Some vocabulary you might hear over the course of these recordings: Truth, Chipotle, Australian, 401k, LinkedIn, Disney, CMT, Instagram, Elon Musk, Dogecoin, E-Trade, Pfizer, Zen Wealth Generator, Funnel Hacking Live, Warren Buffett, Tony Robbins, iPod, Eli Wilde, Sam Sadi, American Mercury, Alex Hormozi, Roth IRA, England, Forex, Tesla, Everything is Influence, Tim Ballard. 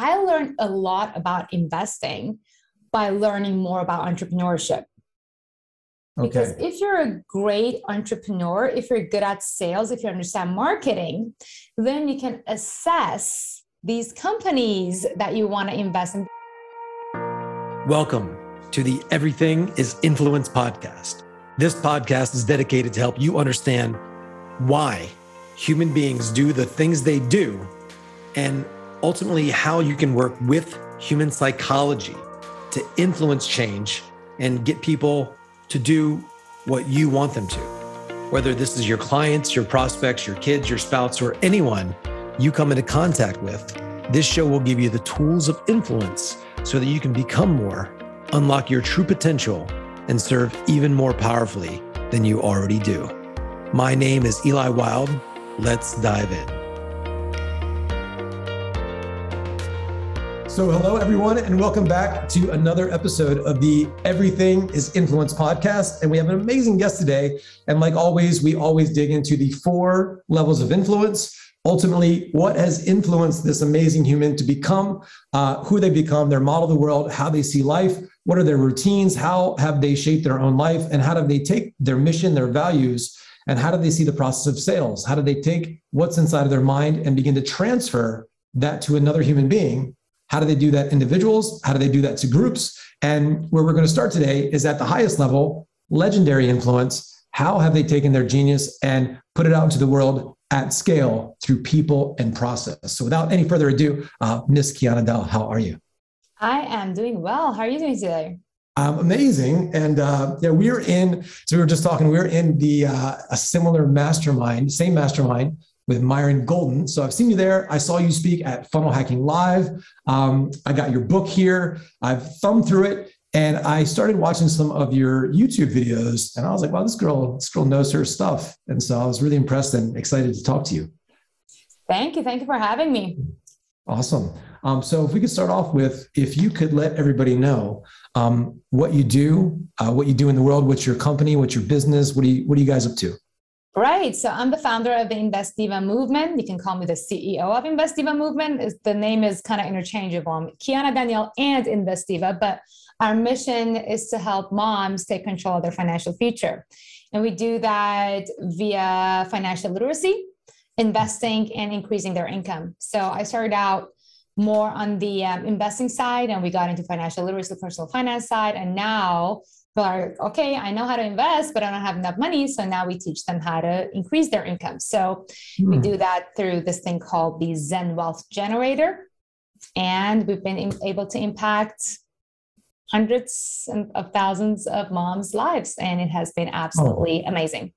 I learned a lot about investing by learning more about entrepreneurship. Okay. Because if you're a great entrepreneur, if you're good at sales, if you understand marketing, then you can assess these companies that you want to invest in. Welcome to the Everything is Influence podcast. This podcast is dedicated to help you understand why human beings do the things they do and ultimately how you can work with human psychology to influence change and get people to do what you want them to. Whether this is your clients, your prospects, your kids, your spouse, or anyone you come into contact with, this show will give you the tools of influence so that you can become more, unlock your true potential, and serve even more powerfully than you already do. My name is Eli Wilde. Let's dive in. So hello, everyone, and welcome back to another episode of the Everything is Influence podcast. And we have an amazing guest today. And like always, we always dig into the four levels of influence. Ultimately, what has influenced this amazing human to become who they become, their model of the world, how they see life, what are their routines, how have they shaped their own life, and how do they take their mission, their values, and how do they see the process of sales? How do they take what's inside of their mind and begin to transfer that to another human being? How do they do that individuals? How do they do that to groups? And where we're going to start today is at the highest level, legendary influence. How have they taken their genius and put it out into the world at scale through people and process? So without any further ado, Miss Kiana Danial, how are you? I am doing well. How are you doing today? Amazing. And yeah, we were in a similar mastermind, same mastermind, with Myron Golden. So I've seen you there. I saw you speak at Funnel Hacking Live. I got your book here. I've thumbed through it. And I started watching some of your YouTube videos. And I was like, wow, this girl knows her stuff. And so I was really impressed and excited to talk to you. Thank you. Thank you for having me. Awesome. So if we could start off with, if you could let everybody know what you do in the world, what's your company, what's your business, what are you guys up to? Right. So I'm the founder of the Invest Diva movement. You can call me the CEO of Invest Diva movement. The name is kind of interchangeable. I'm Kiana Danial and Invest Diva, but our mission is to help moms take control of their financial future. And we do that via financial literacy, investing, and increasing their income. So I started out more on the investing side, and we got into financial literacy, personal finance side, and now okay, I know how to invest, but I don't have enough money. So now we teach them how to increase their income. So we do that through this thing called the Zen Wealth Generator. And we've been able to impact hundreds of thousands of moms' lives. And it has been absolutely amazing.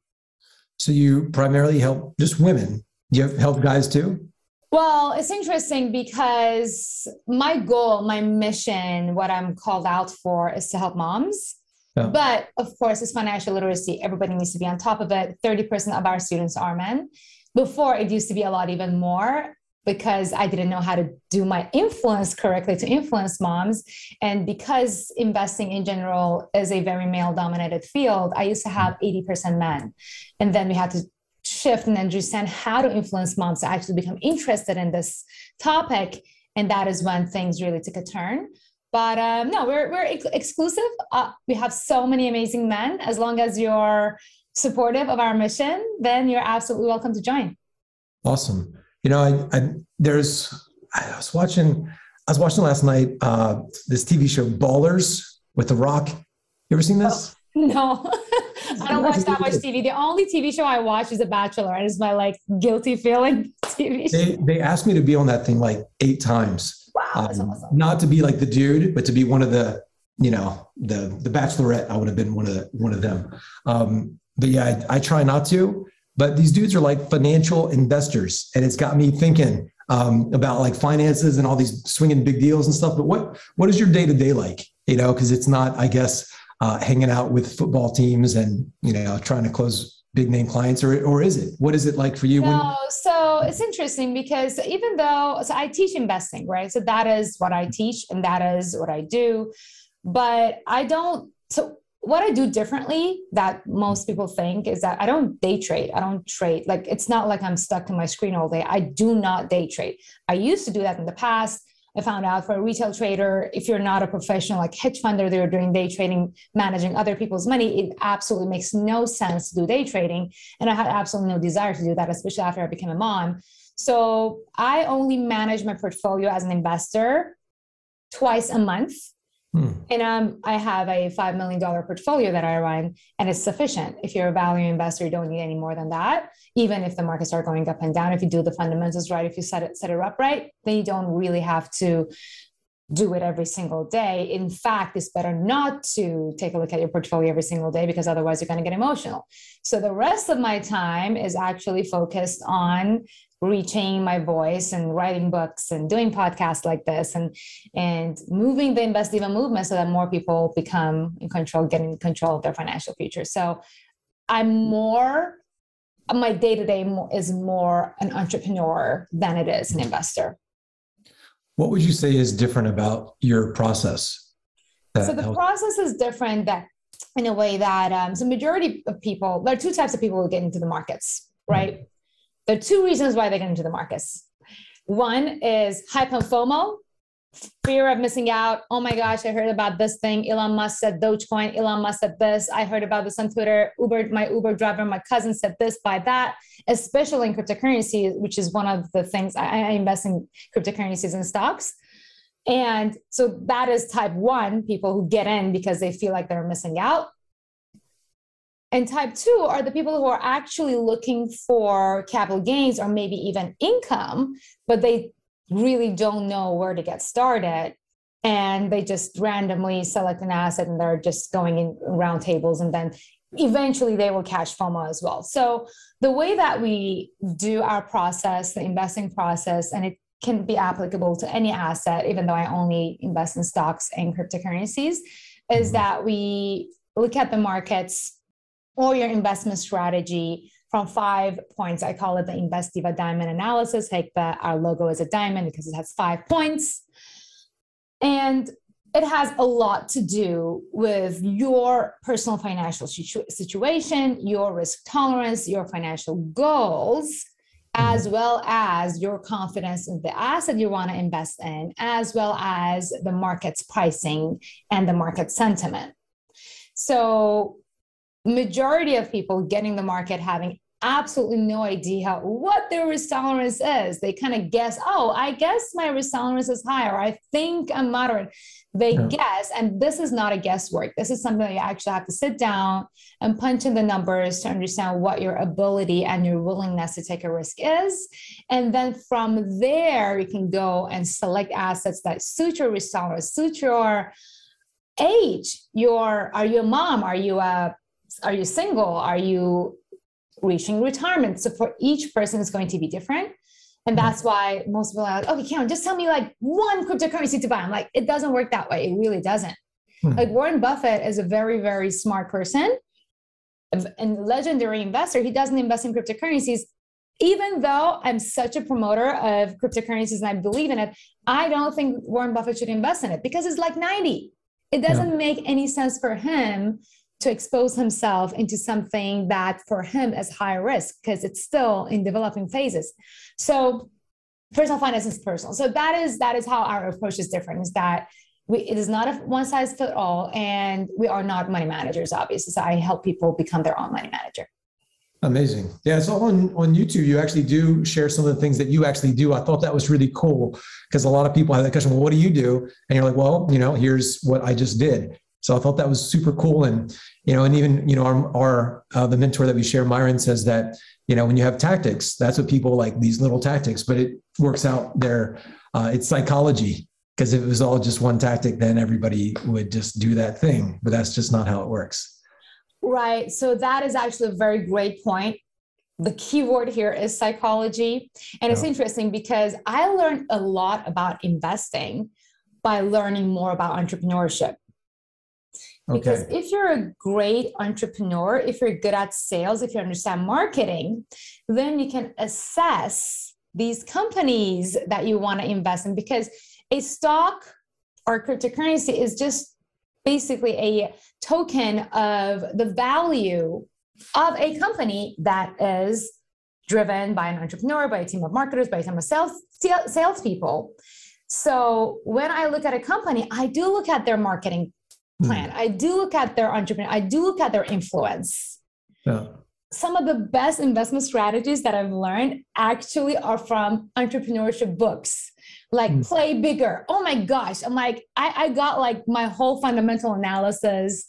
So you primarily help just women. You help guys too? Well, it's interesting because my goal, my mission, what I'm called out for is to help moms. Yeah. But of course, it's financial literacy. Everybody needs to be on top of it. 30% of our students are men. Before, it used to be a lot even more because I didn't know how to do my influence correctly to influence moms. And because investing in general is a very male-dominated field, I used to have 80% men. And then we had to shift and understand how to influence moms to actually become interested in this topic. And that is when things really took a turn. But no, we're exclusive. We have so many amazing men. As long as you're supportive of our mission, then you're absolutely welcome to join. Awesome. You know, I was watching last night this TV show Ballers with The Rock. You ever seen this? Oh, no. I don't watch that much TV. The only TV show I watch is The Bachelor. It is my guilty feeling TV show. They asked me to be on that thing 8 times. Wow, awesome. Not to be the dude, but to be one of the, the bachelorette. I would have been one of them. But yeah, I try not to, but these dudes are financial investors, and it's got me thinking about finances and all these swinging big deals and stuff. But what is your day-to-day like, because it's not, I guess, hanging out with football teams and, trying to close big name clients, or is it? What is it like for you? So it's interesting because even though I teach investing, right? So that is what I teach and that is what I do, but what I do differently that most people think is that I don't day trade. I don't trade. It's not I'm stuck to my screen all day. I do not day trade. I used to do that in the past. I found out for a retail trader, if you're not a professional like hedge funder, they're doing day trading, managing other people's money, it absolutely makes no sense to do day trading. And I had absolutely no desire to do that, especially after I became a mom. So I only manage my portfolio as an investor twice a month. And I have a $5 million portfolio that I run, and it's sufficient. If you're a value investor, you don't need any more than that. Even if the markets are going up and down, if you do the fundamentals right, if you set it up right, then you don't really have to do it every single day. In fact, it's better not to take a look at your portfolio every single day, because otherwise you're going to get emotional. So the rest of my time is actually focused on reaching my voice and writing books and doing podcasts like this, and moving the Invest Diva movement so that more people become in control, get in control of their financial future. So my day-to-day is more an entrepreneur than it is an investor. What would you say is different about your process? So the process is different in a way that so majority of people, there are two types of people who get into the markets, right? Mm-hmm. There are two reasons why they get into the markets. One is hype and FOMO, fear of missing out. Oh my gosh, I heard about this thing. Elon Musk said Dogecoin. Elon Musk said this. I heard about this on Twitter. My Uber driver, my cousin said this, buy that, especially in cryptocurrency, which is one of the things I invest in, cryptocurrencies and stocks. And so that is type one, people who get in because they feel like they're missing out. And type two are the people who are actually looking for capital gains or maybe even income, but they really don't know where to get started. And they just randomly select an asset and they're just going in round tables, and then eventually they will catch FOMO as well. So the way that we do our process, the investing process, and it can be applicable to any asset, even though I only invest in stocks and cryptocurrencies, is that we look at the markets or your investment strategy from 5 points. I call it the Invest Diva Diamond Analysis. Our logo is a diamond because it has 5 points. And it has a lot to do with your personal financial situation, your risk tolerance, your financial goals, as well as your confidence in the asset you want to invest in, as well as the market's pricing and the market sentiment. So majority of people getting the market having absolutely no idea what their risk tolerance is. They kind of guess, oh, I guess my risk tolerance is higher. I think I'm moderate. They guess, and this is not a guesswork. This is something that you actually have to sit down and punch in the numbers to understand what your ability and your willingness to take a risk is. And then from there, you can go and select assets that suit your risk tolerance, suit your age. Are you a mom? Are you single? Are you reaching retirement? So for each person, it's going to be different. And that's why most people are like, okay, Kiana, just tell me like one cryptocurrency to buy. I'm like, it doesn't work that way. It really doesn't. Like Warren Buffett is a very, very smart person and legendary investor. He doesn't invest in cryptocurrencies. Even though I'm such a promoter of cryptocurrencies and I believe in it, I don't think Warren Buffett should invest in it because it's like 90. It doesn't make any sense for him to expose himself into something that for him is high risk because it's still in developing phases. So personal finance is personal. So that is how our approach is different, is that it is not a one size fit all, and we are not money managers, obviously. So I help people become their own money manager. Amazing. Yeah. So on YouTube, you actually do share some of the things that you actually do. I thought that was really cool because a lot of people have that question, well, what do you do? And you're like, well, here's what I just did. So I thought that was super cool. And, the mentor that we share, Myron, says that, when you have tactics, that's what people like, these little tactics, but it works out there. It's psychology, because if it was all just one tactic, then everybody would just do that thing, but that's just not how it works. Right. So that is actually a very great point. The key word here is psychology. And it's interesting because I learned a lot about investing by learning more about entrepreneurship. Because if you're a great entrepreneur, if you're good at sales, if you understand marketing, then you can assess these companies that you want to invest in, because a stock or cryptocurrency is just basically a token of the value of a company that is driven by an entrepreneur, by a team of marketers, by a team of salespeople. So when I look at a company, I do look at their marketing plan. I do look at their entrepreneur. I do look at their influence. Yeah. Some of the best investment strategies that I've learned actually are from entrepreneurship books, like Play Bigger. Oh my gosh. I'm like, I got like my whole fundamental analysis,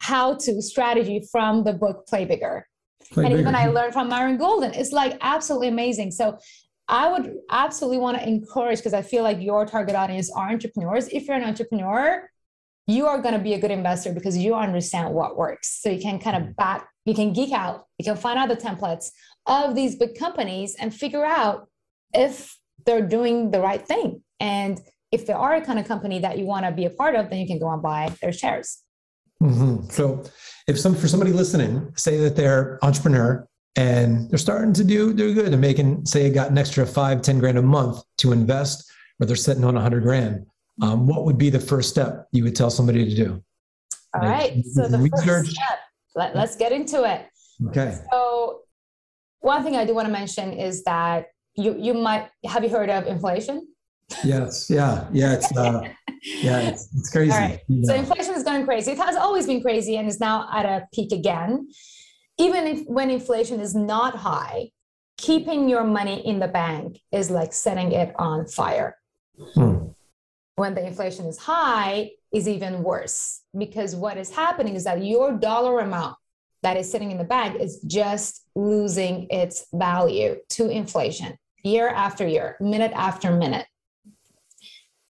how to strategy from the book Play Bigger. Even I learned from Myron Golden. It's like absolutely amazing. So I would absolutely want to encourage, because I feel like your target audience are entrepreneurs. If you're an entrepreneur, you are going to be a good investor because you understand what works. So you can kind of you can geek out, you can find out the templates of these big companies and figure out if they're doing the right thing. And if they are a kind of company that you want to be a part of, then you can go and buy their shares. Mm-hmm. So if for somebody listening, say that they're entrepreneur and they're starting to do good and making, say, got an extra 5-10 grand a month to invest, or they're sitting on 100 grand. What would be the first step you would tell somebody to do? All right. So the first step, let's get into it. Okay. So one thing I do want to mention is that you might, have you heard of inflation? Yes. Yeah. Yeah. It's, it's crazy. All right. Yeah. So inflation is going crazy. It has always been crazy and is now at a peak again. Even when inflation is not high, keeping your money in the bank is like setting it on fire. When the inflation is high, is even worse, because what is happening is that your dollar amount that is sitting in the bank is just losing its value to inflation year after year, minute after minute.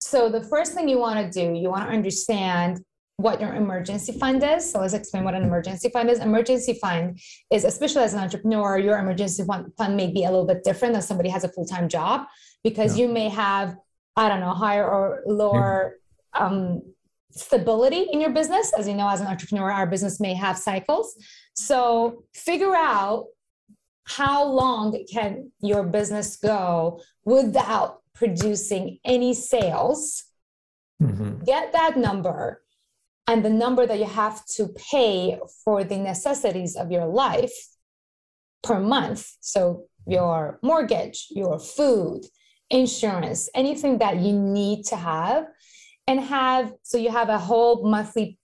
So the first thing you want to do, you want to understand what your emergency fund is. So let's explain what an emergency fund is. Emergency fund is, especially as an entrepreneur, your emergency fund may be a little bit different than somebody has a full-time job, because you may have, I don't know, higher or lower stability in your business. As you know, as an entrepreneur, our business may have cycles. So figure out how long can your business go without producing any sales. Get that number, and the number that you have to pay for the necessities of your life per month. So your mortgage, your food, insurance, anything that you need to have, and so you have a whole monthly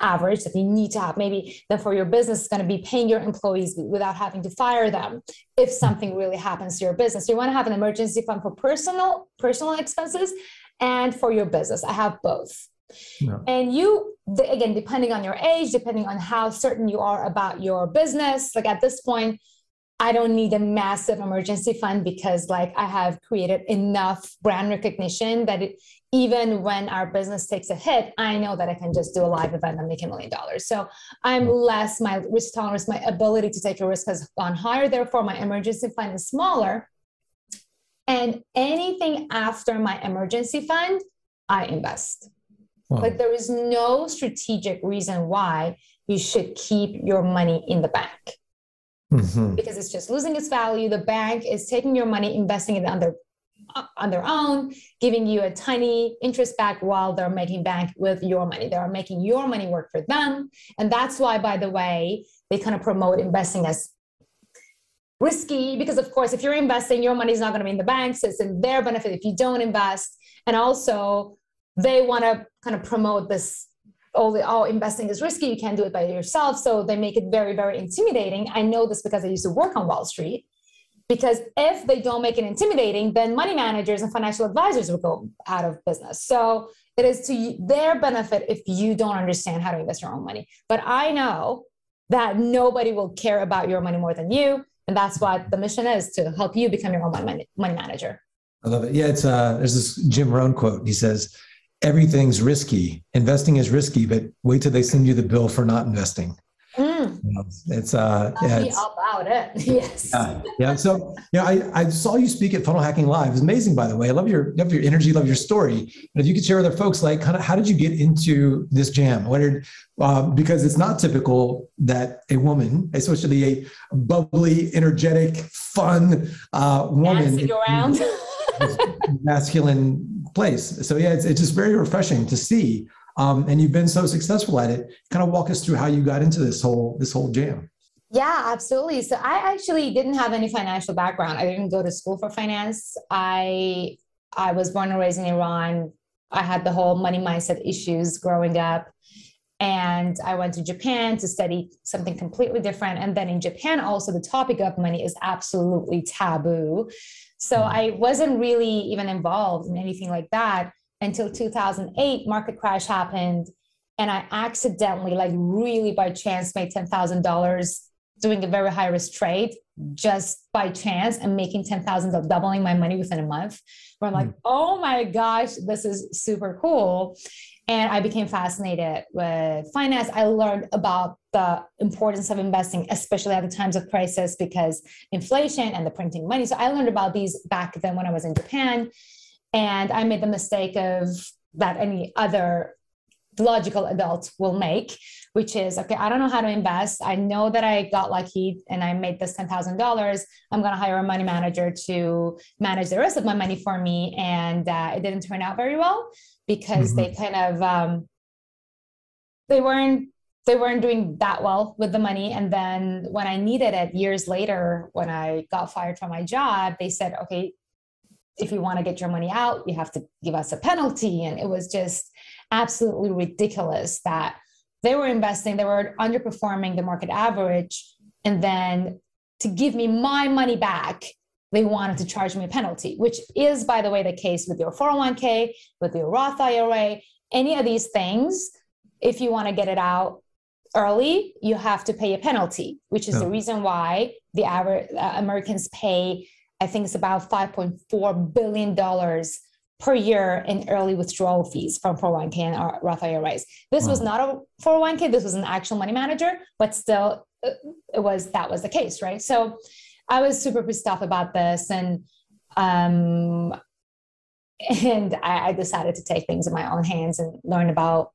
average that you need to have. Maybe then for your business, it's going to be paying your employees without having to fire them if something really happens to your business. You want to have an emergency fund for personal expenses and for your business. I have both. Yeah. And you, again, depending on your age, depending on how certain you are about your business, like at this point, I don't need a massive emergency fund because like I have created enough brand recognition that even when our business takes a hit, I know that I can just do a live event and make $1 million. So I'm less, my risk tolerance, my ability to take a risk has gone higher. Therefore, my emergency fund is smaller, and anything after my emergency fund, I invest. Wow. Like there is no strategic reason why you should keep your money in the bank. Because it's just losing its value. The bank is taking your money, investing it on their own, giving you a tiny interest back while they're making bank with your money. They are making your money work for them. And that's why, by the way, they kind of promote investing as risky, because of course, if you're investing, your money's not going to be in the bank. So it's in their benefit if you don't invest. And also they want to kind of promote this, investing is risky, you can't do it by yourself. So they make it very, very intimidating. I know this because I used to work on Wall Street, because if they don't make it intimidating, then money managers and financial advisors will go out of business. So it is to their benefit if you don't understand how to invest your own money. But I know that nobody will care about your money more than you. And that's what the mission is, to help you become your own money manager. I love it. Yeah, it's there's this Jim Rohn quote. He says, "Everything's risky. Investing is risky, but wait till they send you the bill for not investing." It's all about it. Yes. Yeah. So, I saw you speak at Funnel Hacking Live. It's amazing, by the way. I love your energy, love your story. And if you could share with other folks, like, kind of, how did you get into this jam? Because it's not typical that a woman, especially a bubbly, energetic, fun woman, dancing around. Masculine place. So it's just very refreshing to see. And you've been so successful at it. Kind of walk us through how you got into this whole jam. Yeah, absolutely. So I actually didn't have any financial background. I didn't go to school for finance. I I was born and raised in Iran. I had the whole money mindset issues growing up. And I went to Japan to study something completely different. And then in Japan, also the topic of money is absolutely taboo. So I wasn't really even involved in anything like that until 2008, market crash happened. And I accidentally, like really by chance, made $10,000 doing a very high risk trade just by chance and making $10,000, doubling my money within a month. Where I'm like, oh my gosh, this is super cool. And I became fascinated with finance. I learned about the importance of investing, especially at the times of crisis, because inflation and the printing money. So I learned about these back then when I was in Japan. And I made the mistake of that any other logical adult will make, which is, okay, I don't know how to invest. I know that I got lucky and I made this $10,000. I'm going to hire a money manager to manage the rest of my money for me. And it didn't turn out very well because they kind of, they weren't doing that well with the money. And then when I needed it years later, when I got fired from my job, they said, okay, if you want to get your money out, you have to give us a penalty. And it was just absolutely ridiculous that they were investing, they were underperforming the market average. And then to give me my money back, they wanted to charge me a penalty, which is, by the way, the case with your 401k, with your Roth IRA, any of these things. If you want to get it out early, you have to pay a penalty, which is the reason why the average Americans pay, I think it's about $5.4 billion per year in early withdrawal fees from 401k and Roth IRAs. This was not a 401k, this was an actual money manager, but still that was the case, right? So I was super pissed off about this, and I decided to take things in my own hands and learn about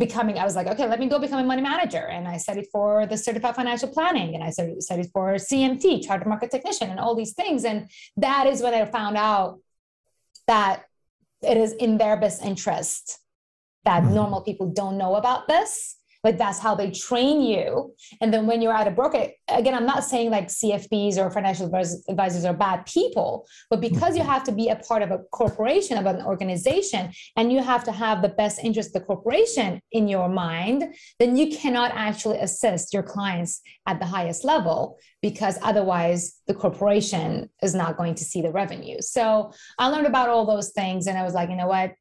I was like, okay, let me go become a money manager. And I studied for the certified financial planning, and I studied for CMT, chartered market technician, and all these things. And that is when I found out that it is in their best interest that normal people don't know about this. Like, that's how they train you. And then when you're at a broker, again, I'm not saying like CFPs or financial advisors are bad people, but because you have to be a part of a corporation, of an organization, and you have to have the best interest of the corporation in your mind, then you cannot actually assist your clients at the highest level, because otherwise the corporation is not going to see the revenue. So I learned about all those things, and I was like, you know what?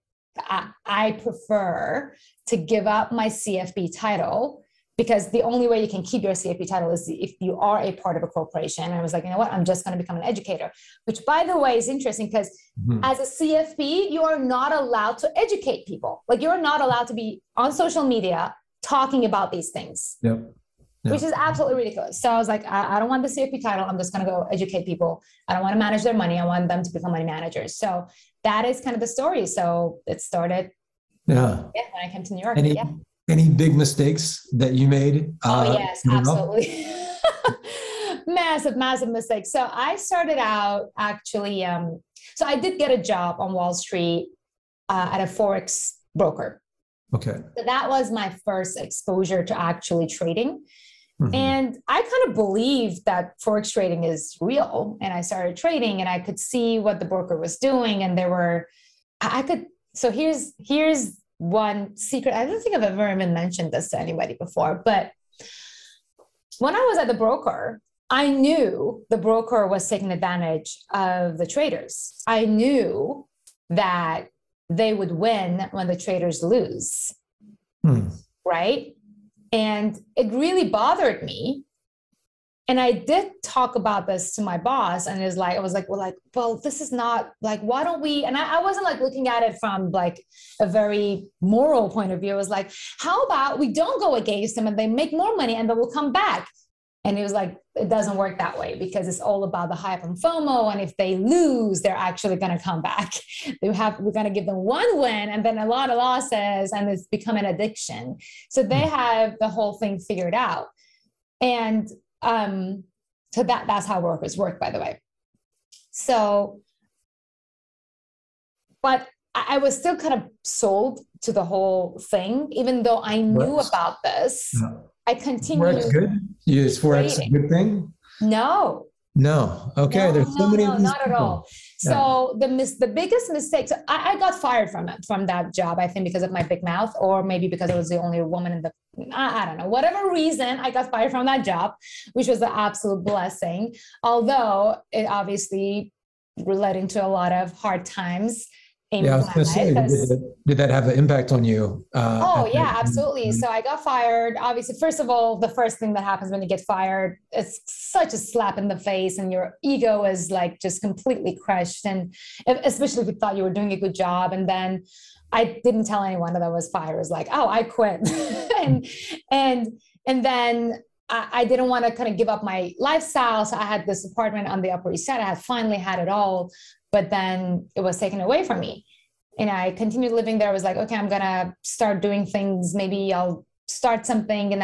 I prefer to give up my CFP title, because the only way you can keep your CFP title is if you are a part of a corporation. And I was like, you know what? I'm just going to become an educator, which, by the way, is interesting, because as a CFP, you are not allowed to educate people. Like, you're not allowed to be on social media talking about these things, which is absolutely ridiculous. So I was like, I don't want the CFP title. I'm just going to go educate people. I don't want to manage their money. I want them to become money managers. So that is kind of the story. So it started when I came to New York. Any big mistakes that you made? Yes, absolutely. Massive mistakes. So I started out actually, so I did get a job on Wall Street at a Forex broker. Okay. So that was my first exposure to actually trading. And I kind of believed that Forex trading is real. And I started trading, and I could see what the broker was doing. And there were, so here's one secret. I don't think I've ever even mentioned this to anybody before, but when I was at the broker, I knew the broker was taking advantage of the traders. I knew that they would win when the traders lose, right? And it really bothered me. And I did talk about this to my boss, and I was like, well, this is not like, why don't we, and I wasn't like looking at it from like a very moral point of view. I was like, how about we don't go against them and they make more money and they will come back. And he was like, it doesn't work that way, because it's all about the hype and FOMO. And if they lose, they're actually going to come back. We're going to give them one win and then a lot of losses, and it's become an addiction. So they have the whole thing figured out. And so that's how workers work, by the way. So, but I was still kind of sold to the whole thing, even though I knew about this. I continued. Forex good? Is Forex a good thing? No, No. Okay. No, there's so many. No, not at all. So yeah. The biggest mistake, so I got fired from that job, I think because of my big mouth, or maybe because I was the only woman in the, I don't know, whatever reason I got fired from that job, which was an absolute blessing. Although it obviously related to a lot of hard times. Yeah, I was going to say, did that have an impact on you? Oh, yeah, absolutely. So I got fired. Obviously, first of all, the first thing that happens when you get fired, it's such a slap in the face, and your ego is like just completely crushed. And especially if you thought you were doing a good job. And then I didn't tell anyone that I was fired. It was like, oh, I quit. and then I didn't want to kind of give up my lifestyle. So I had this apartment on the Upper East Side. I had finally had it all, but then it was taken away from me. And I continued living there. I was like, okay, I'm going to start doing things. Maybe I'll start something. And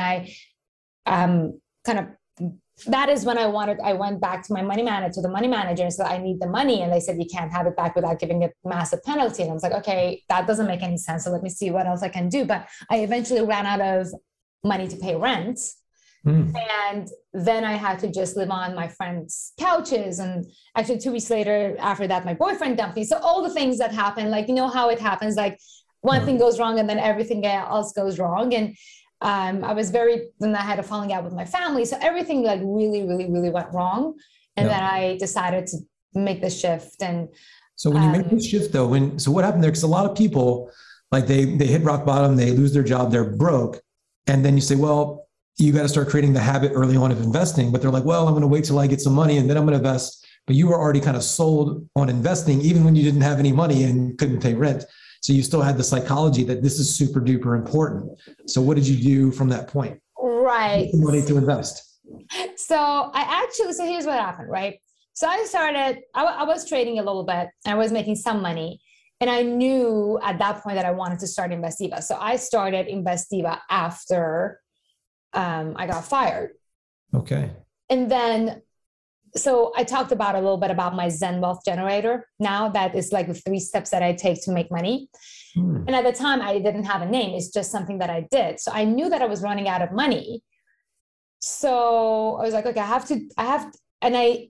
that is when I went back to the money manager, and said, I need the money. And they said, you can't have it back without giving a massive penalty. And I was like, okay, that doesn't make any sense. So let me see what else I can do. But I eventually ran out of money to pay rent. And then I had to just live on my friends' couches. And actually 2 weeks later, after that, my boyfriend dumped me. So all the things that happen, like, you know how it happens, like one thing goes wrong and then everything else goes wrong. And then I had a falling out with my family. So everything like really, really, really went wrong. And then I decided to make the shift. And so when you make the shift though, so what happened there? Because a lot of people, like they hit rock bottom, they lose their job, they're broke. And then you say, well, you got to start creating the habit early on of investing, but they're like, well, I'm going to wait till I get some money and then I'm going to invest. But you were already kind of sold on investing, even when you didn't have any money and couldn't pay rent. So you still had the psychology that this is super duper important. So what did you do from that point? Right. Money to invest. So here's what happened, right? So I was trading a little bit and I was making some money. And I knew at that point that I wanted to start Invest Diva. So I started Invest Diva after I got fired. Okay. And then, so I talked about a little bit about my Zen Wealth Generator. Now that is like the 3 steps that I take to make money. And at the time I didn't have a name. It's just something that I did. So I knew that I was running out of money. So I was like, okay, and I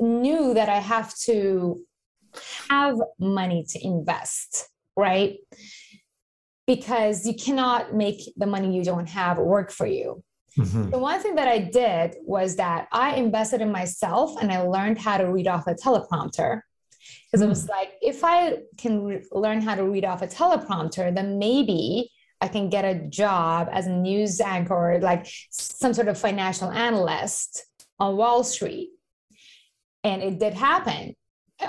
knew that I have to have money to invest. Right. Because you cannot make the money you don't have work for you. The one thing that I did was that I invested in myself and I learned how to read off a teleprompter. Because it was like, if I can learn how to read off a teleprompter, then maybe I can get a job as a news anchor, or like some sort of financial analyst on Wall Street. And it did happen,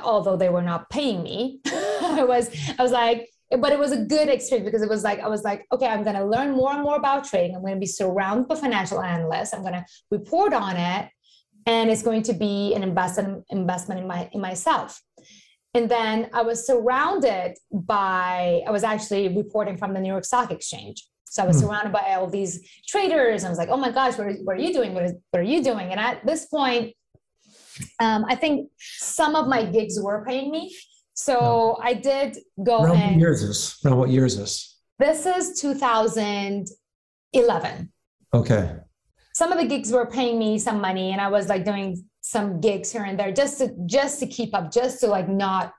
although they were not paying me. I was like, but it was a good experience because it was like, I was like, okay, I'm going to learn more and more about trading. I'm going to be surrounded by financial analysts. I'm going to report on it. And it's going to be an investment in myself. And then I was surrounded by, I was actually reporting from the New York Stock Exchange. So I was surrounded by all these traders. I was like, oh my gosh, what are you doing? What are you doing? And at this point, I think some of my gigs were paying me. So I did go in. Around what year is this? This is 2011. Okay. Some of the gigs were paying me some money and I was like doing some gigs here and there just to keep up, just to like not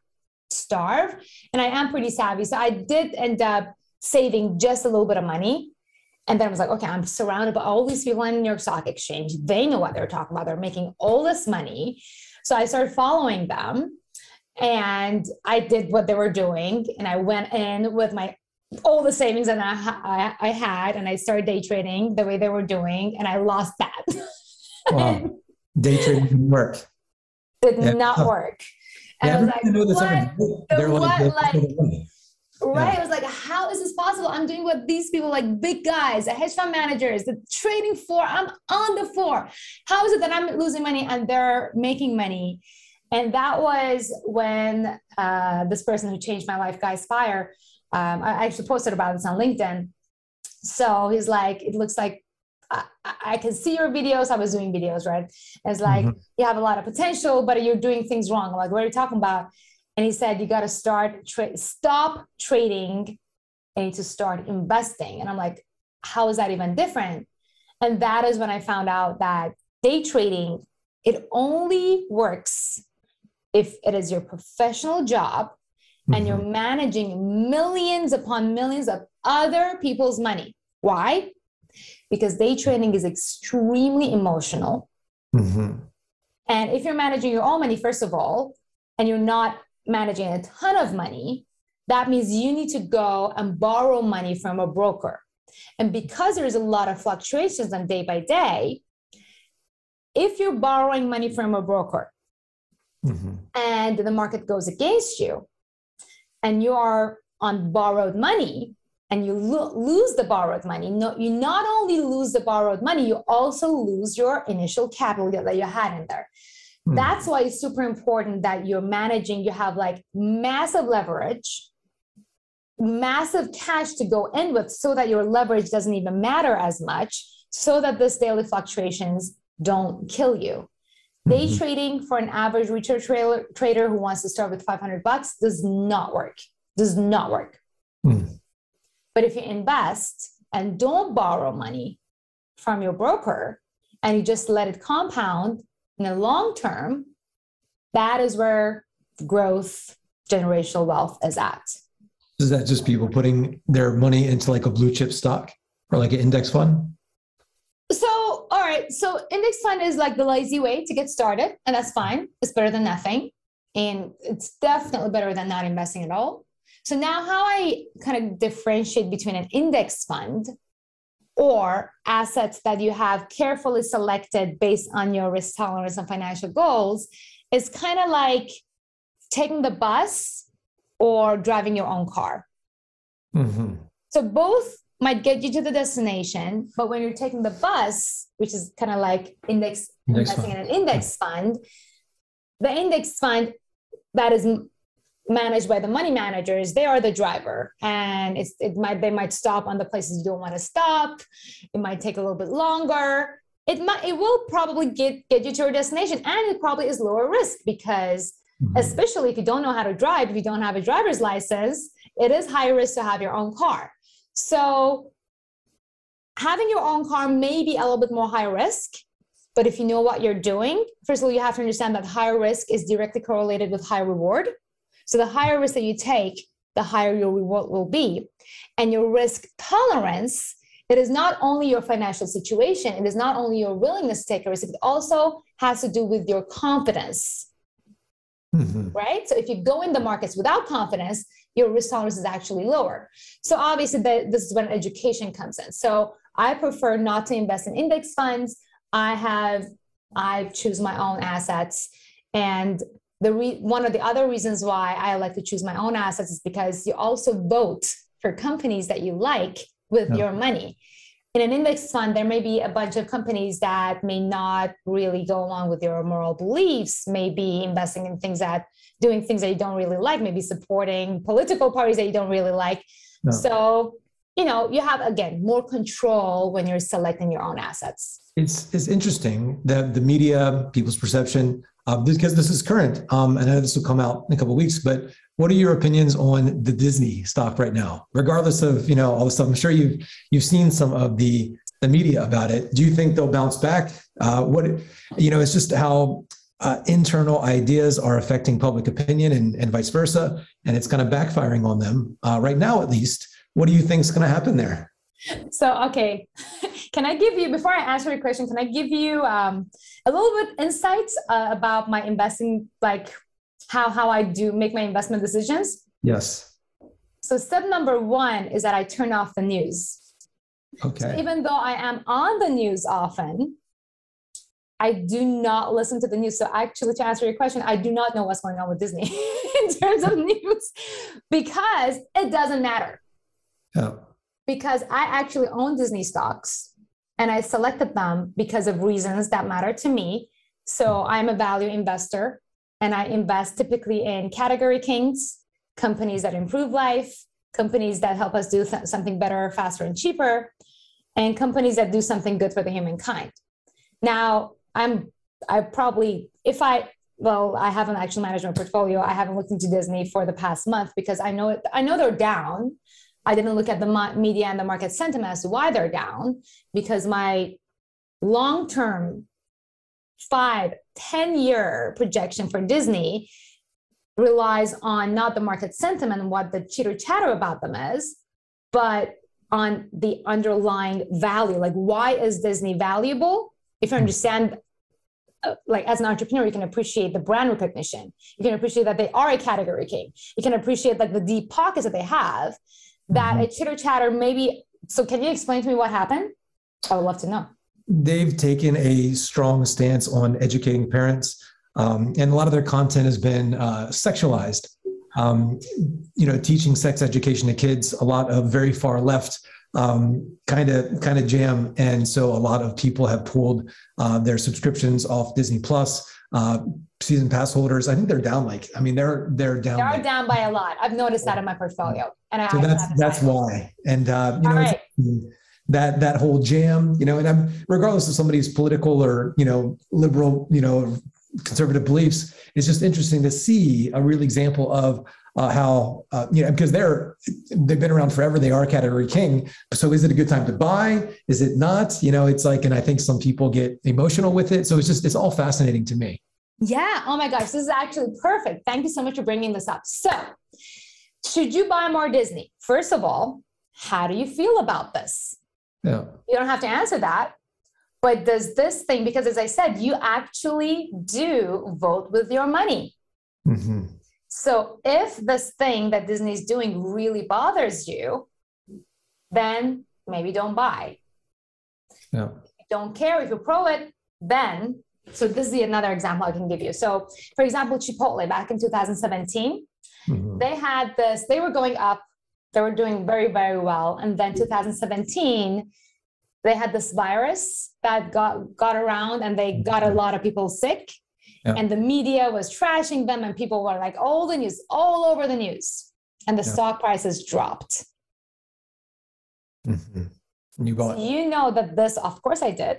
starve. And I am pretty savvy. So I did end up saving just a little bit of money. And then I was like, okay, I'm surrounded by all these people in the New York Stock Exchange. They know what they're talking about. They're making all this money. So I started following them. And I did what they were doing. And I went in with all the savings that I had. And I started day trading the way they were doing. And I lost that. Wow. Day trading didn't work. Did not work. And I was like, right. I was like, how is this possible? I'm doing what these people, like big guys, the hedge fund managers, the trading floor, I'm on the floor. How is it that I'm losing money and they're making money? And that was when this person who changed my life, Guy Spier, I actually posted about this on LinkedIn. So he's like, it looks like I can see your videos. I was doing videos, right? It's like, you have a lot of potential, but you're doing things wrong. I'm like, what are you talking about? And he said, you got to stop trading and to start investing. And I'm like, how is that even different? And that is when I found out that day trading It only works if it is your professional job and you're managing millions upon millions of other people's money. Why? Because day trading is extremely emotional. And if you're managing your own money, first of all, and you're not managing a ton of money, that means you need to go and borrow money from a broker. And because there's a lot of fluctuations on day by day, if you're borrowing money from a broker and the market goes against you and you are on borrowed money and you lose the borrowed money, you not only lose the borrowed money, you also lose your initial capital that you had in there. That's why it's super important that you're managing, you have like massive leverage, massive cash to go in with so that your leverage doesn't even matter as much, so that this daily fluctuations don't kill you. Day trading for an average retail trader who wants to start with $500 does not work, But if you invest and don't borrow money from your broker and you just let it compound in the long term, that is where growth, generational wealth is at. Is that just people putting their money into like a blue chip stock or like an index fund? So, all right. So index fund is like the lazy way to get started, and that's fine. It's better than nothing. And it's definitely better than not investing at all. So now how I kind of differentiate between an index fund or assets that you have carefully selected based on your risk tolerance and financial goals is kind of like taking the bus or driving your own car. So both might get you to the destination, but when you're taking the bus, which is kind of like investing in an index fund, the index fund that is managed by the money managers, they are the driver, and they might stop on the places you don't want to stop. It might take a little bit longer. It will probably get you to your destination, and it probably is lower risk because especially if you don't know how to drive, if you don't have a driver's license, it is high risk to have your own car. So having your own car may be a little bit more high risk, but if you know what you're doing, first of all, you have to understand that higher risk is directly correlated with high reward. So the higher risk that you take, the higher your reward will be. And your risk tolerance, it is not only your financial situation, it is not only your willingness to take a risk, it also has to do with your confidence. Right? So if you go in the markets without confidence, your risk tolerance is actually lower. So obviously this is when education comes in. So I prefer not to invest in index funds. I choose my own assets. And one of the other reasons why I like to choose my own assets is because you also vote for companies that you like with your money. In an index fund, there may be a bunch of companies that may not really go along with your moral beliefs, maybe investing in doing things that you don't really like, maybe supporting political parties that you don't really like. So, you have, again, more control when you're selecting your own assets. It's interesting that the media, people's perception, because this is current, and I know this will come out in a couple of weeks, but what are your opinions on the Disney stock right now? Regardless of, all the stuff, I'm sure you've seen some of the media about it. Do you think they'll bounce back? It's just how internal ideas are affecting public opinion and vice versa, and it's kind of backfiring on them right now, at least. What do you think is going to happen there? So, okay. Before I answer your question, can I give you a little bit insights about my investing, like how I do make my investment decisions? Yes. So step number one is that I turn off the news. Okay. So even though I am on the news often, I do not listen to the news. So actually, to answer your question, I do not know what's going on with Disney in terms of news because it doesn't matter. Oh. Because I actually own Disney stocks and I selected them because of reasons that matter to me. So I'm a value investor and I invest typically in category kings, companies that improve life, companies that help us do something better, faster, and cheaper, and companies that do something good for the humankind. Now, I haven't actually managed my portfolio. I haven't looked into Disney for the past month because I know they're down. I didn't look at the media and the market sentiment as to why they're down, because my long-term 5, 10-year projection for Disney relies on not the market sentiment and what the chitter chatter about them is, but on the underlying value. Like, why is Disney valuable? If you understand, like as an entrepreneur, you can appreciate the brand recognition. You can appreciate that they are a category king. You can appreciate like the deep pockets that they have, that a chitter chatter maybe. So can you explain to me what happened? I would love to know. They've taken a strong stance on educating parents. And a lot of their content has been sexualized. You know, teaching sex education to kids, a lot of very far left kind of jam. And so a lot of people have pulled their subscriptions off Disney Plus. Season pass holders, I think they're down down by a lot. I've noticed that in my portfolio. And so that's why. And that whole jam, you know, and I'm, regardless of somebody's political or, you know, liberal, you know, conservative beliefs, it's just interesting to see a real example of how, you know, because they've been around forever. They are category king. So is it a good time to buy? Is it not? You know, it's like, and I think some people get emotional with it. So it's just, it's all fascinating to me. Yeah. Oh my gosh. This is actually perfect. Thank you so much for bringing this up. So should you buy more Disney? First of all, how do you feel about this? Yeah. You don't have to answer that. But does this thing, because as I said, you actually do vote with your money. Mm-hmm. So if this thing that Disney is doing really bothers you, then maybe don't buy. Yeah. If you don't care, if you're pro it, then, so this is another example I can give you. So for example, Chipotle back in 2017, they had this, they were going up, they were doing very, very well. And then 2017, they had this virus that got around and they got a lot of people sick. Yeah. And the media was trashing them and people were like, all the news, all over the news. And the stock prices dropped. You bought. So you know that this, of course I did.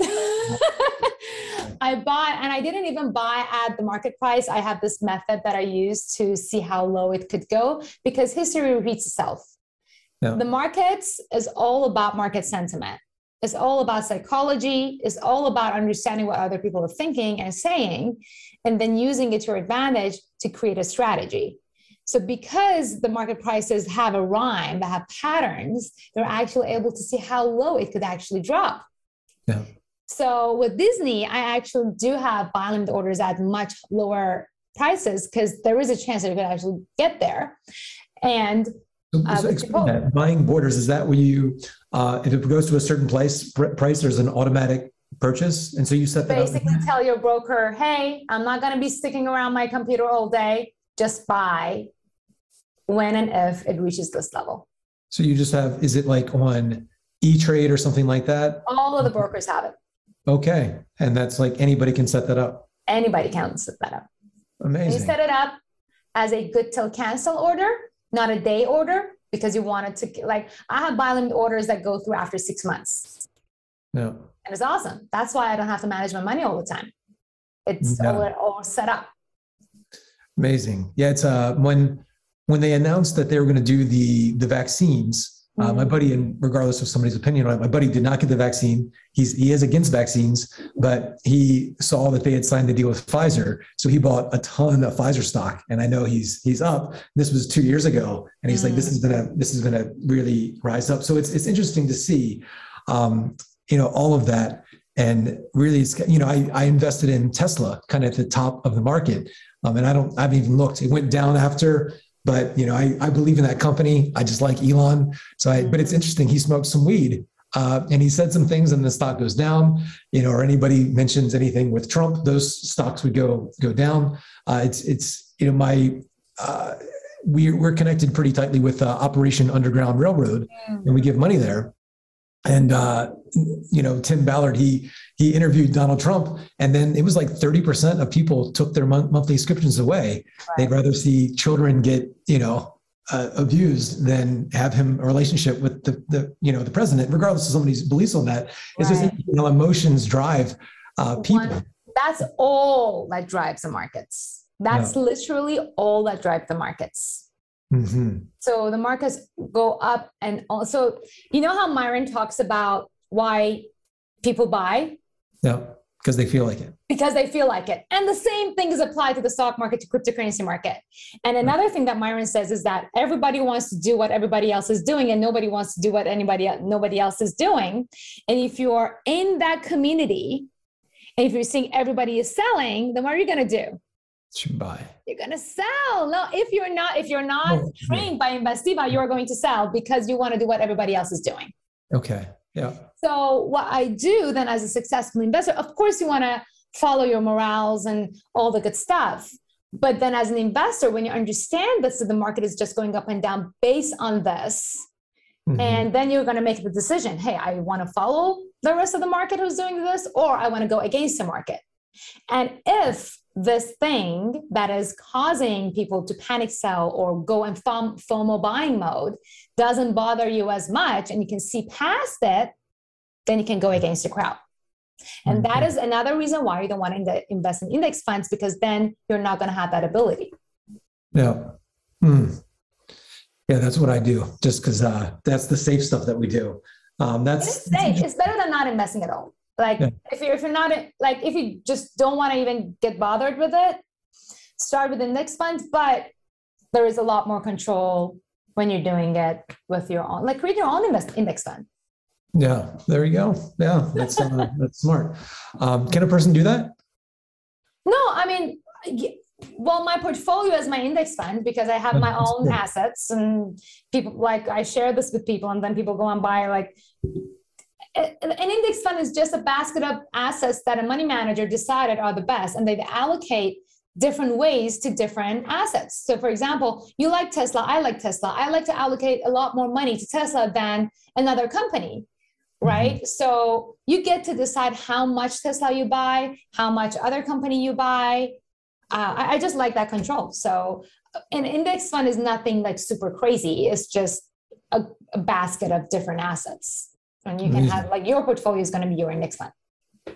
I bought, and I didn't even buy at the market price. I have this method that I use to see how low it could go because history repeats itself. Yeah. The markets is all about market sentiment. It's all about psychology. It's all about understanding what other people are thinking and saying, and then using it to your advantage to create a strategy. So because the market prices have a rhyme, they have patterns, they're actually able to see how low it could actually drop. Yeah. So with Disney, I actually do have buy limit orders at much lower prices because there is a chance that you could actually get there. And so explain that. Buying borders, is that where you, if it goes to a certain price, there's an automatic purchase? And so you set that basically up. Tell your broker, hey, I'm not going to be sticking around my computer all day. Just buy when and if it reaches this level. So you just have, is it like on E-Trade or something like that? All of the brokers have it. Okay. And that's like anybody can set that up? Anybody can set that up. Amazing. You set it up as a good till cancel order, not a day order, because you wanted to, like, I have buy limit orders that go through after 6 months. Yeah. And it's awesome. That's why I don't have to manage my money all the time. It's all set up. Amazing. Yeah. It's when they announced that they were going to do the vaccines, my buddy, and regardless of somebody's opinion, my buddy did not get the vaccine. He is against vaccines, but he saw that they had signed the deal with Pfizer. So he bought a ton of Pfizer stock. And I know he's up. This was 2 years ago. And he's like, this is gonna really rise up. So it's interesting to see, you know, all of that. And really, it's, you know, I invested in Tesla kind of at the top of the market. And I haven't even looked, it went down after. But, you know, I believe in that company. I just like Elon. So but it's interesting. He smoked some weed and he said some things and the stock goes down, you know, or anybody mentions anything with Trump, those stocks would go down. It's, you know, we're connected pretty tightly with Operation Underground Railroad and we give money there. And, you know, Tim Ballard, he interviewed Donald Trump, and then it was like 30% of people took their monthly subscriptions away. Right. They'd rather see children get, you know, abused than have him a relationship with the you know, the president, regardless of somebody's beliefs on that. It's just, you know, emotions drive people. That's all that drives the markets. That's literally all that drives the markets. Mm-hmm. So the markets go up, and also, you know how Myron talks about why people buy? Yeah. Because they feel like it. Because they feel like it. And the same thing is applied to the stock market, to cryptocurrency market. And another thing that Myron says is that everybody wants to do what everybody else is doing, and nobody wants to do what nobody else is doing. And if you are in that community, and if you're seeing everybody is selling, then what are you going to do? To buy. You're going to sell. No, if you're not trained by Invest Diva, you're going to sell because you want to do what everybody else is doing. Okay. Yeah. So what I do then as a successful investor, of course you want to follow your morals and all the good stuff. But then as an investor, when you understand that so the market is just going up and down based on this, and then you're going to make the decision, hey, I want to follow the rest of the market who's doing this, or I want to go against the market. And if this thing that is causing people to panic sell or go in FOMO buying mode doesn't bother you as much and you can see past it, then you can go against the crowd. And that is another reason why you don't want to invest in index funds, because then you're not going to have that ability. Yeah. Yeah, that's what I do, just because that's the safe stuff that we do. That's safe. It's better than not investing at all. Like if you just don't want to even get bothered with it, start with index funds, but there is a lot more control when you're doing it with your own, like create your own index fund. Yeah, there you go. Yeah, that's smart. Can a person do that? No, I mean, well, my portfolio is my index fund because I have my own assets, and people like I share this with people, and then people go and buy like. An index fund is just a basket of assets that a money manager decided are the best, and they allocate different ways to different assets. So for example, you like Tesla, I like Tesla. I like to allocate a lot more money to Tesla than another company, right? So you get to decide how much Tesla you buy, how much other company you buy. I just like that control. So an index fund is nothing like super crazy. It's just a basket of different assets. And you can have like your portfolio is going to be your index fund.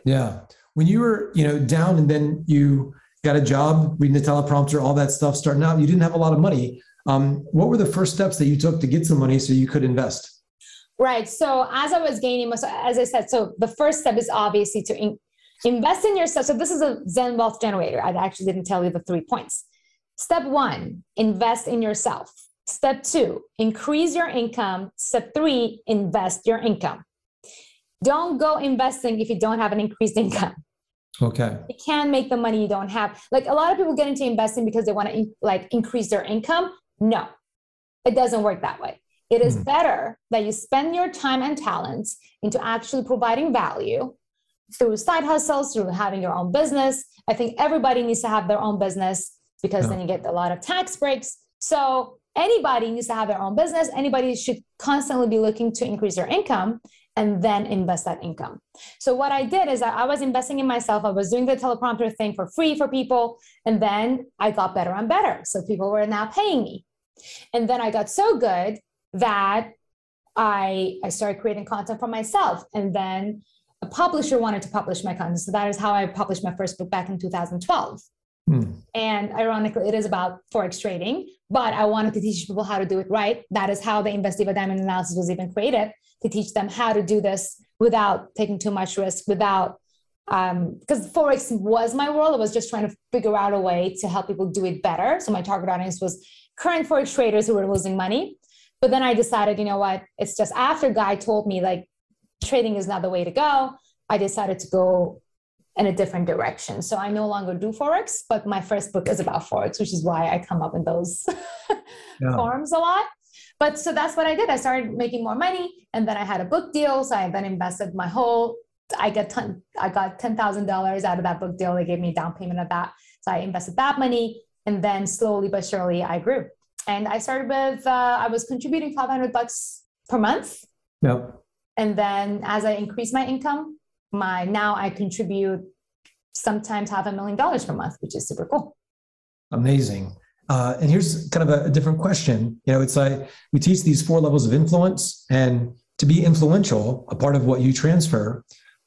Yeah. When you were, down and then you got a job reading the teleprompter, all that stuff starting out, you didn't have a lot of money. What were the first steps that you took to get some money so you could invest? Right. So as I was gaining, as I said, so the first step is obviously to invest in yourself. So this is a Zen Wealth Generator. I actually didn't tell you the 3 points. Step 1, invest in yourself. Step 2, increase your income. Step 3, invest your income. Don't go investing if you don't have an increased income. Okay. You can't make the money you don't have. Like a lot of people get into investing because they want to increase their income. No, it doesn't work that way. It is better that you spend your time and talents into actually providing value through side hustles, through having your own business. I think everybody needs to have their own business because then you get a lot of tax breaks. So anybody needs to have their own business. Anybody should constantly be looking to increase their income and then invest that income. So what I did is I was investing in myself. I was doing the teleprompter thing for free for people. And then I got better and better. So people were now paying me. And then I got so good that I started creating content for myself. And then a publisher wanted to publish my content. So that is how I published my first book back in 2012. And ironically, it is about Forex trading, but I wanted to teach people how to do it right. That is how the Invest Diva Diamond Analysis was even created, to teach them how to do this without taking too much risk, without, because Forex was my world. I was just trying to figure out a way to help people do it better. So my target audience was current Forex traders who were losing money. But then I decided, you know what, it's just after Guy told me like trading is not the way to go, I decided to go in a different direction. So I no longer do Forex, but my first book is about Forex, which is why I come up in those forums a lot. But so that's what I did. I started making more money, and then I had a book deal. So I then invested my whole, I got $10,000 out of that book deal. They gave me a down payment of that. So I invested that money, and then slowly but surely I grew. And I started with, I was contributing $500 per month. Yep. And then as I increased my income, now I contribute sometimes $500,000 per month, which is super cool. Amazing. And here's kind of a different question. It's like we teach these 4 levels of influence, and to be influential, a part of what you transfer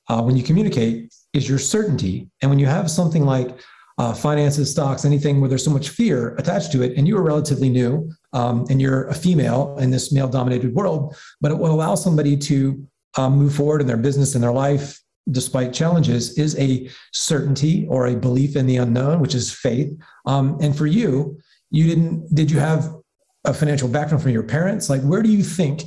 when you communicate is your certainty. And when you have something like finances, stocks, anything where there's so much fear attached to it, and you are relatively new and you're a female in this male dominated world, but it will allow somebody to move forward in their business, in their life, despite challenges, is a certainty or a belief in the unknown, which is faith. And for you, did you have a financial background from your parents? Like, where do you think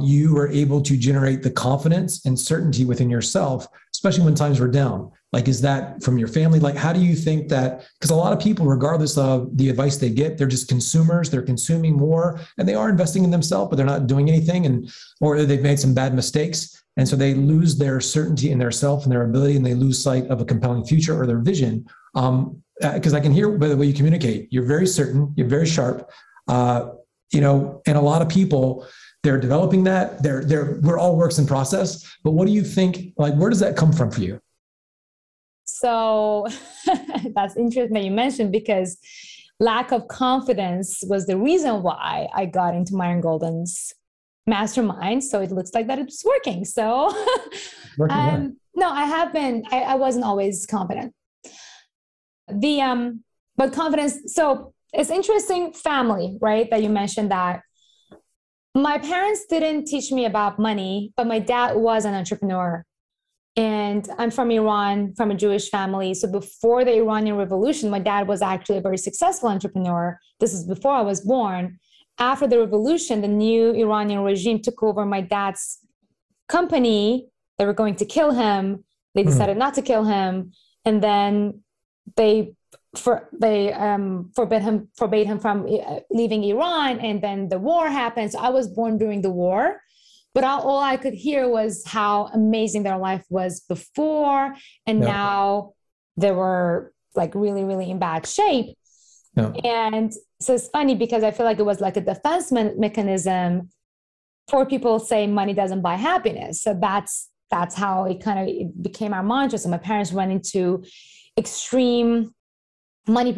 you were able to generate the confidence and certainty within yourself, especially when times were down? Like, is that from your family? Like, how do you think that, because a lot of people, regardless of the advice they get, they're just consumers, they're consuming more, and they are investing in themselves, but they're not doing anything, or they've made some bad mistakes. And so they lose their certainty in their self and their ability, and they lose sight of a compelling future or their vision. Because I can hear by the way you communicate, you're very certain, you're very sharp, and a lot of people, they're developing that. We're all works in process. But what do you think, like, where does that come from for you? So that's interesting that you mentioned, because lack of confidence was the reason why I got into Myron Golden's mastermind. So it looks like that it's working. So no, I haven't, I wasn't always confident. But confidence, so it's interesting, family, right? That you mentioned that. My parents didn't teach me about money, but my dad was an entrepreneur. And I'm from Iran, from a Jewish family. So before the Iranian Revolution, my dad was actually a very successful entrepreneur. This is before I was born. After the revolution, the new Iranian regime took over my dad's company. They were going to kill him. They decided not to kill him. And then they forbade him from leaving Iran, and then the war happened. So I was born during the war, but all I could hear was how amazing their life was before, and now they were like really, really in bad shape. And so it's funny because I feel like it was like a defense mechanism. Poor people say money doesn't buy happiness. So that's how it kind of became our mantra. So my parents went into extreme money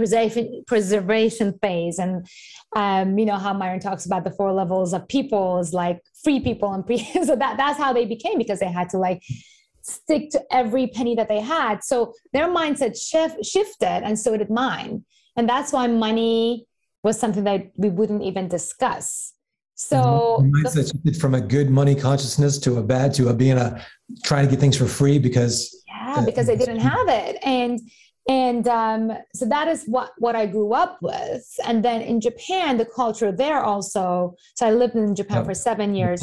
preservation phase. And, how Myron talks about the 4 levels of people is like free people. And so that's how they became, because they had to like stick to every penny that they had. So their mindset shifted, and so did mine. And that's why money was something that we wouldn't even discuss. So mindset shifted from a good money consciousness to a bad, to a being a trying to get things for free because they didn't have it. And so that is what I grew up with. And then in Japan, the culture there also, so I lived in Japan for 7 years,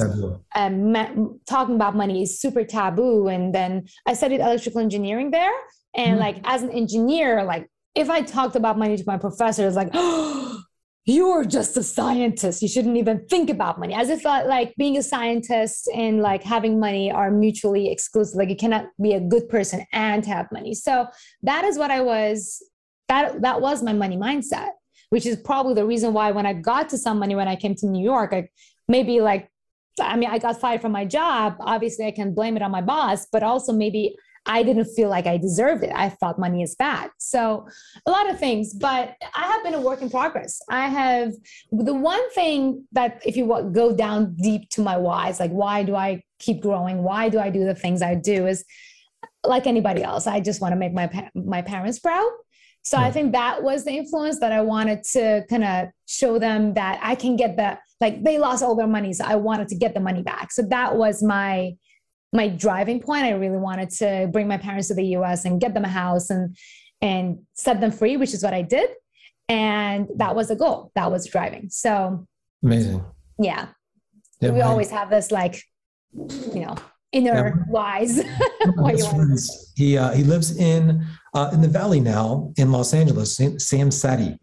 talking about money is super taboo. And then I studied electrical engineering there. And like, as an engineer, like if I talked about money to my professor, it's like, oh, you're just a scientist. You shouldn't even think about money. As if like being a scientist and like having money are mutually exclusive. Like you cannot be a good person and have money. So that is what I was, that was my money mindset, which is probably the reason why when I got to some money, when I came to New York, I got fired from my job. Obviously I can blame it on my boss, but also maybe I didn't feel like I deserved it. I thought money is bad. So a lot of things, but I have been a work in progress. I have the one thing that if you go down deep to my why, it's like, why do I keep growing? Why do I do the things I do? Is like anybody else, I just want to make my parents proud. So I think that was the influence that I wanted to kind of show them that I can get that, like they lost all their money. So I wanted to get the money back. So that was my driving point. I really wanted to bring my parents to the US and get them a house and set them free, which is what I did. And that was the goal. That was driving. So amazing. Yeah, we always have this like, inner wise. He lives in the Valley now in Los Angeles, Sam Sadi,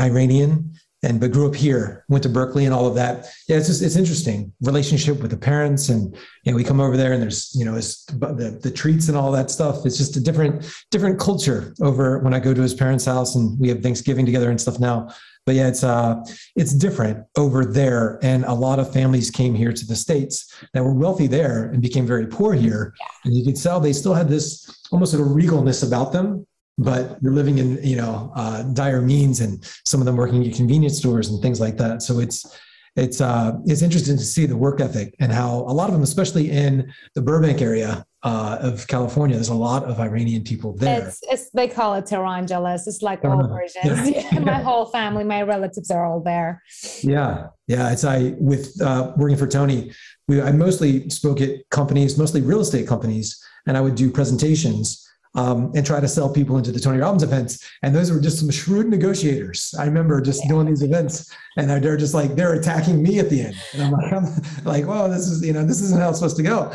Iranian, but grew up here, went to Berkeley and all of that. Yeah, it's interesting relationship with the parents, and we come over there and there's the treats and all that stuff. It's just a different culture over when I go to his parents' house and we have Thanksgiving together and stuff now. But yeah, it's different over there, and a lot of families came here to the States that were wealthy there and became very poor here, and you could tell they still had this almost sort of regalness about them. But you're living in, dire means, and some of them working at convenience stores and things like that. So it's interesting to see the work ethic and how a lot of them, especially in the Burbank area, of California. There's a lot of Iranian people there. It's, they call it Tehran jealous. It's like all versions. Yeah. Yeah. My whole family, my relatives are all there. Yeah. Yeah. It's with working for Tony, I mostly spoke at companies, mostly real estate companies, and I would do presentations and try to sell people into the Tony Robbins events. And those were just some shrewd negotiators. I remember just doing these events, and they're just like, they're attacking me at the end. And I'm like, well, this isn't how it's supposed to go.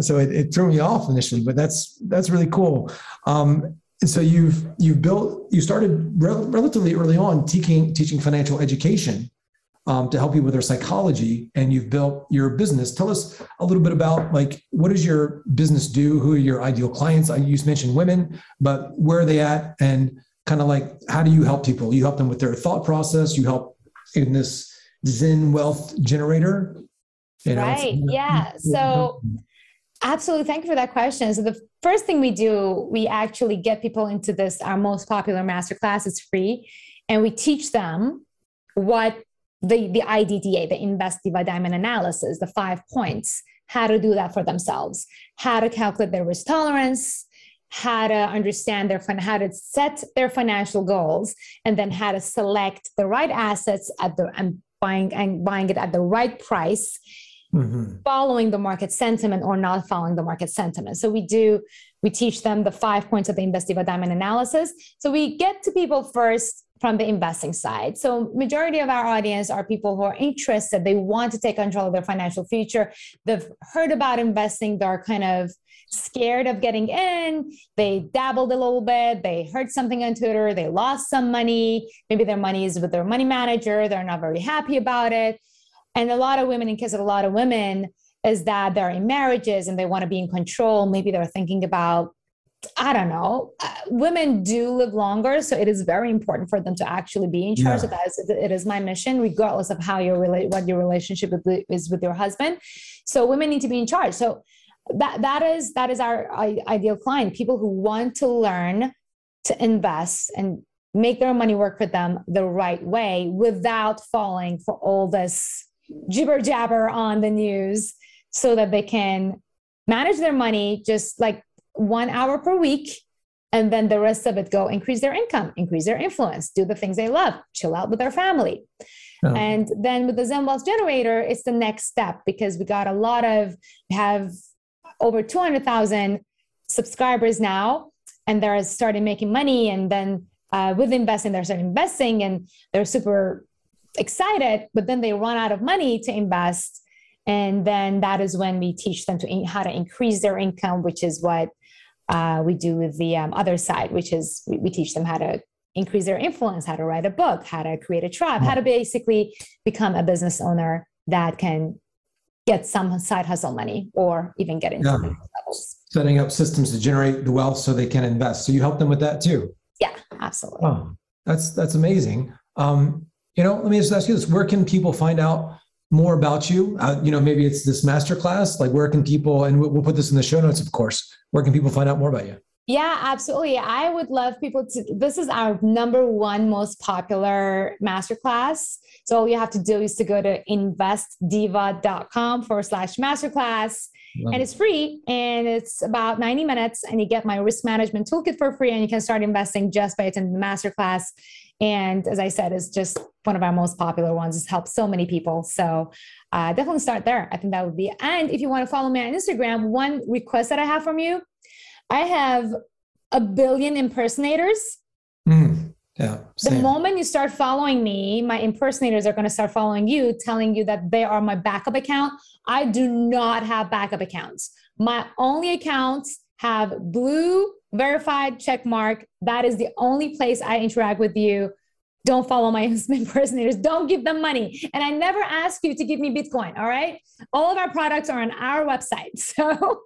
So it threw me off initially, but that's really cool. So you started relatively early on teaching financial education to help people with their psychology, and you've built your business. Tell us a little bit about, like, what does your business do? Who are your ideal clients? You mentioned women, but where are they at? And kind of like, how do you help people? You help them with their thought process. You help in this Zen Wealth Generator. Right. Yeah. So absolutely. Thank you for that question. So the first thing we do, we actually get people into this, our most popular masterclass. It's free. And we teach them what the IDDA, the Invest Diva Diamond Analysis, the 5 points, how to do that for themselves, how to calculate their risk tolerance, how to understand how to set their financial goals, and then how to select the right assets and buying it at the right price, following the market sentiment or not following the market sentiment. So we teach them the 5 points of the Invest Diva Diamond Analysis. So we get to people first from the investing side. So majority of our audience are people who are interested. They want to take control of their financial future. They've heard about investing. They're kind of scared of getting in. They dabbled a little bit. They heard something on Twitter. They lost some money. Maybe their money is with their money manager. They're not very happy about it. And in case of a lot of women is that they're in marriages and they want to be in control. Maybe they're thinking about, I don't know, women do live longer. So it is very important for them to actually be in charge of that. It is my mission, regardless of what your relationship is with your husband. So women need to be in charge. So that is our ideal client, people who want to learn to invest and make their money work for them the right way without falling for all this jibber jabber on the news, so that they can manage their money just like 1 hour per week, and then the rest of it go increase their income, increase their influence, do the things they love, chill out with their family. And then with the Zen Wealth Generator, it's the next step, because we have over 200,000 subscribers now, and they're starting making money. And then with investing, they're starting investing and they're super excited, but then they run out of money to invest. And then that is when we teach them how to increase their income, which is what we do with the other side, which is we teach them how to increase their influence, how to write a book, how to create a tribe, how to basically become a business owner that can get some side hustle money or even get into the next levels. Setting up systems to generate the wealth so they can invest. So you help them with that too? Yeah, absolutely. Oh, that's amazing. Let me just ask you this. Where can people find out more about you? Maybe it's this masterclass, like where can people, and we'll put this in the show notes, of course, where can people find out more about you? Yeah, absolutely. I would love people this is our number one most popular masterclass. So all you have to do is to go to investdiva.com/masterclass. And it's free, and it's about 90 minutes, and you get my risk management toolkit for free, and you can start investing just by attending the masterclass. And as I said, it's just one of our most popular ones. It's helped so many people. So definitely start there. I think that would be, and if you want to follow me on Instagram, one request that I have from you, I have 1 billion impersonators. Yeah, the moment you start following me, my impersonators are going to start following you, telling you that they are my backup account. I do not have backup accounts. My only accounts have blue verified check mark. That is the only place I interact with you. Don't follow my impersonators. Don't give them money. And I never ask you to give me Bitcoin. All right. All of our products are on our website. So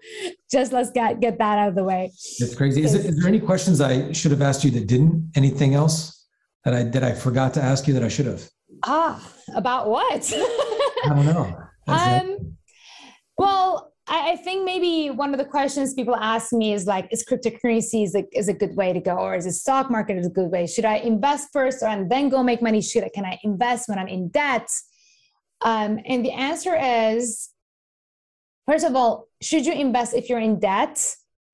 just let's get that out of the way. That's crazy. Is there any questions I should have asked you that didn't? Anything else that I forgot to ask you that I should have? About what? I don't know. Well, I think maybe one of the questions people ask me is like, is cryptocurrency is a good way to go, or is the stock market is a good way? Should I invest first and then go make money? Can I invest when I'm in debt? And the answer is First of all, should you invest if you're in debt?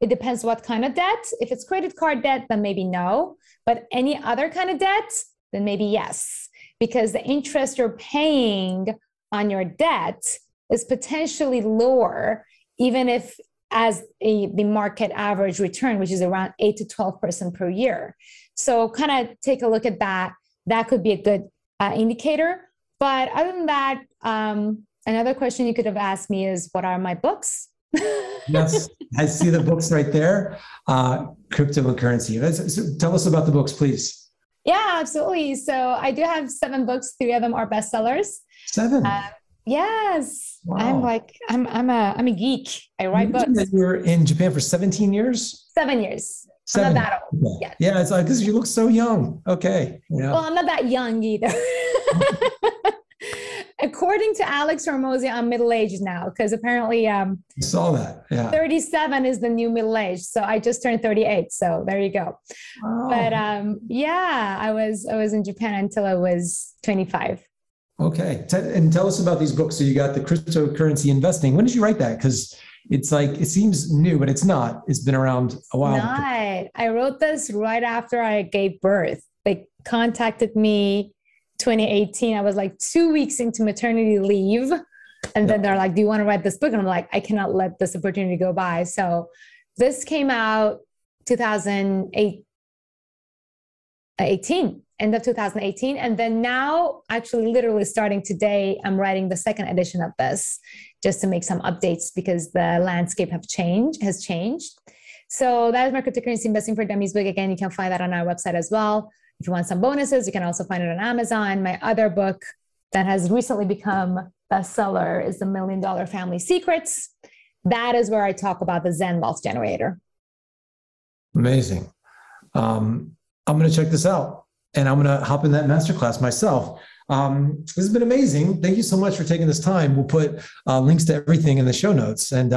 It depends what kind of debt. If it's credit card debt, then maybe no. But any other kind of debt, then maybe yes. Because the interest you're paying on your debt is potentially lower, even if as the market average return, which is around 8 to 12% per year. So kind of take a look at that. That could be a good indicator. But other than that, another question you could have asked me is, what are my books? Yes, I see the books right there. Cryptocurrency. So tell us about the books, please. Yeah, absolutely. So I do have 7 books. 3 of them are bestsellers. 7. Yes. Wow. I'm a geek. I write books. That you were in Japan for 17 years? 7 years. 7. I'm not that old. Yeah. Yeah, it's like, because you look so young. Okay. Yeah. Well, I'm not that young either. According to Alex Hormozi, I'm middle-aged now, because apparently I saw that. Yeah. 37 is the new middle age. So I just turned 38. So there you go. Wow. But yeah, I was in Japan until I was 25. Okay. And tell us about these books. So you got the cryptocurrency investing. When did you write that? Because it's like, it seems new, but it's not. It's been around a while. Not. I wrote this right after I gave birth. They contacted me 2018. I was like 2 weeks into maternity leave. And then they're like, do you want to write this book? And I'm like, I cannot let this opportunity go by. So this came out 2018, end of 2018. And then now, actually literally starting today, I'm writing the second edition of this just to make some updates because the landscape has changed. So that is my Cryptocurrency Investing for Dummies book. Again, you can find that on our website as well. If you want some bonuses, you can also find it on Amazon. My other book that has recently become bestseller is The $1 Million Family Secrets. That is where I talk about the Zen Wealth Generator. Amazing. I'm going to check this out and I'm going to hop in that masterclass myself. This has been amazing. Thank you so much for taking this time. We'll put links to everything in the show notes. And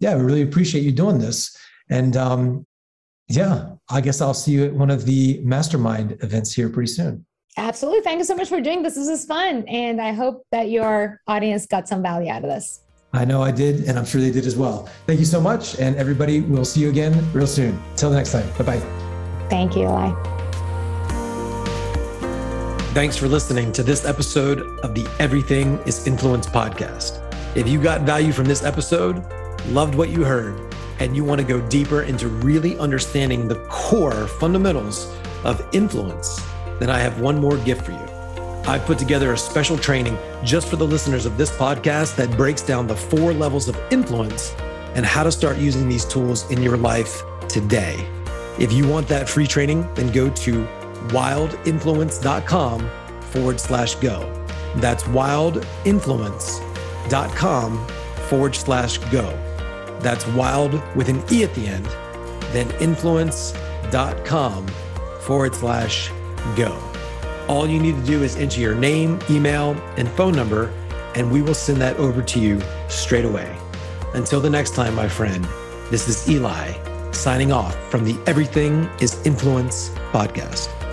yeah, we really appreciate you doing this. And yeah, I guess I'll see you at one of the mastermind events here pretty soon. Absolutely. Thank you so much for doing this. This is fun. And I hope that your audience got some value out of this. I know I did, and I'm sure they did as well. Thank you so much. And everybody, we'll see you again real soon. Till the next time. Bye-bye. Thank you, Eli. Thanks for listening to this episode of the Everything is Influence podcast. If you got value from this episode, loved what you heard, and you want to go deeper into really understanding the core fundamentals of influence, then I have one more gift for you. I put together a special training just for the listeners of this podcast that breaks down the 4 levels of influence and how to start using these tools in your life today. If you want that free training, then go to wildinfluence.com/go. That's wildinfluence.com/go. That's wild with an E at the end, then influence.com/go. All you need to do is enter your name, email, and phone number, and we will send that over to you straight away. Until the next time, my friend, this is Eli signing off from the Everything is Influence podcast.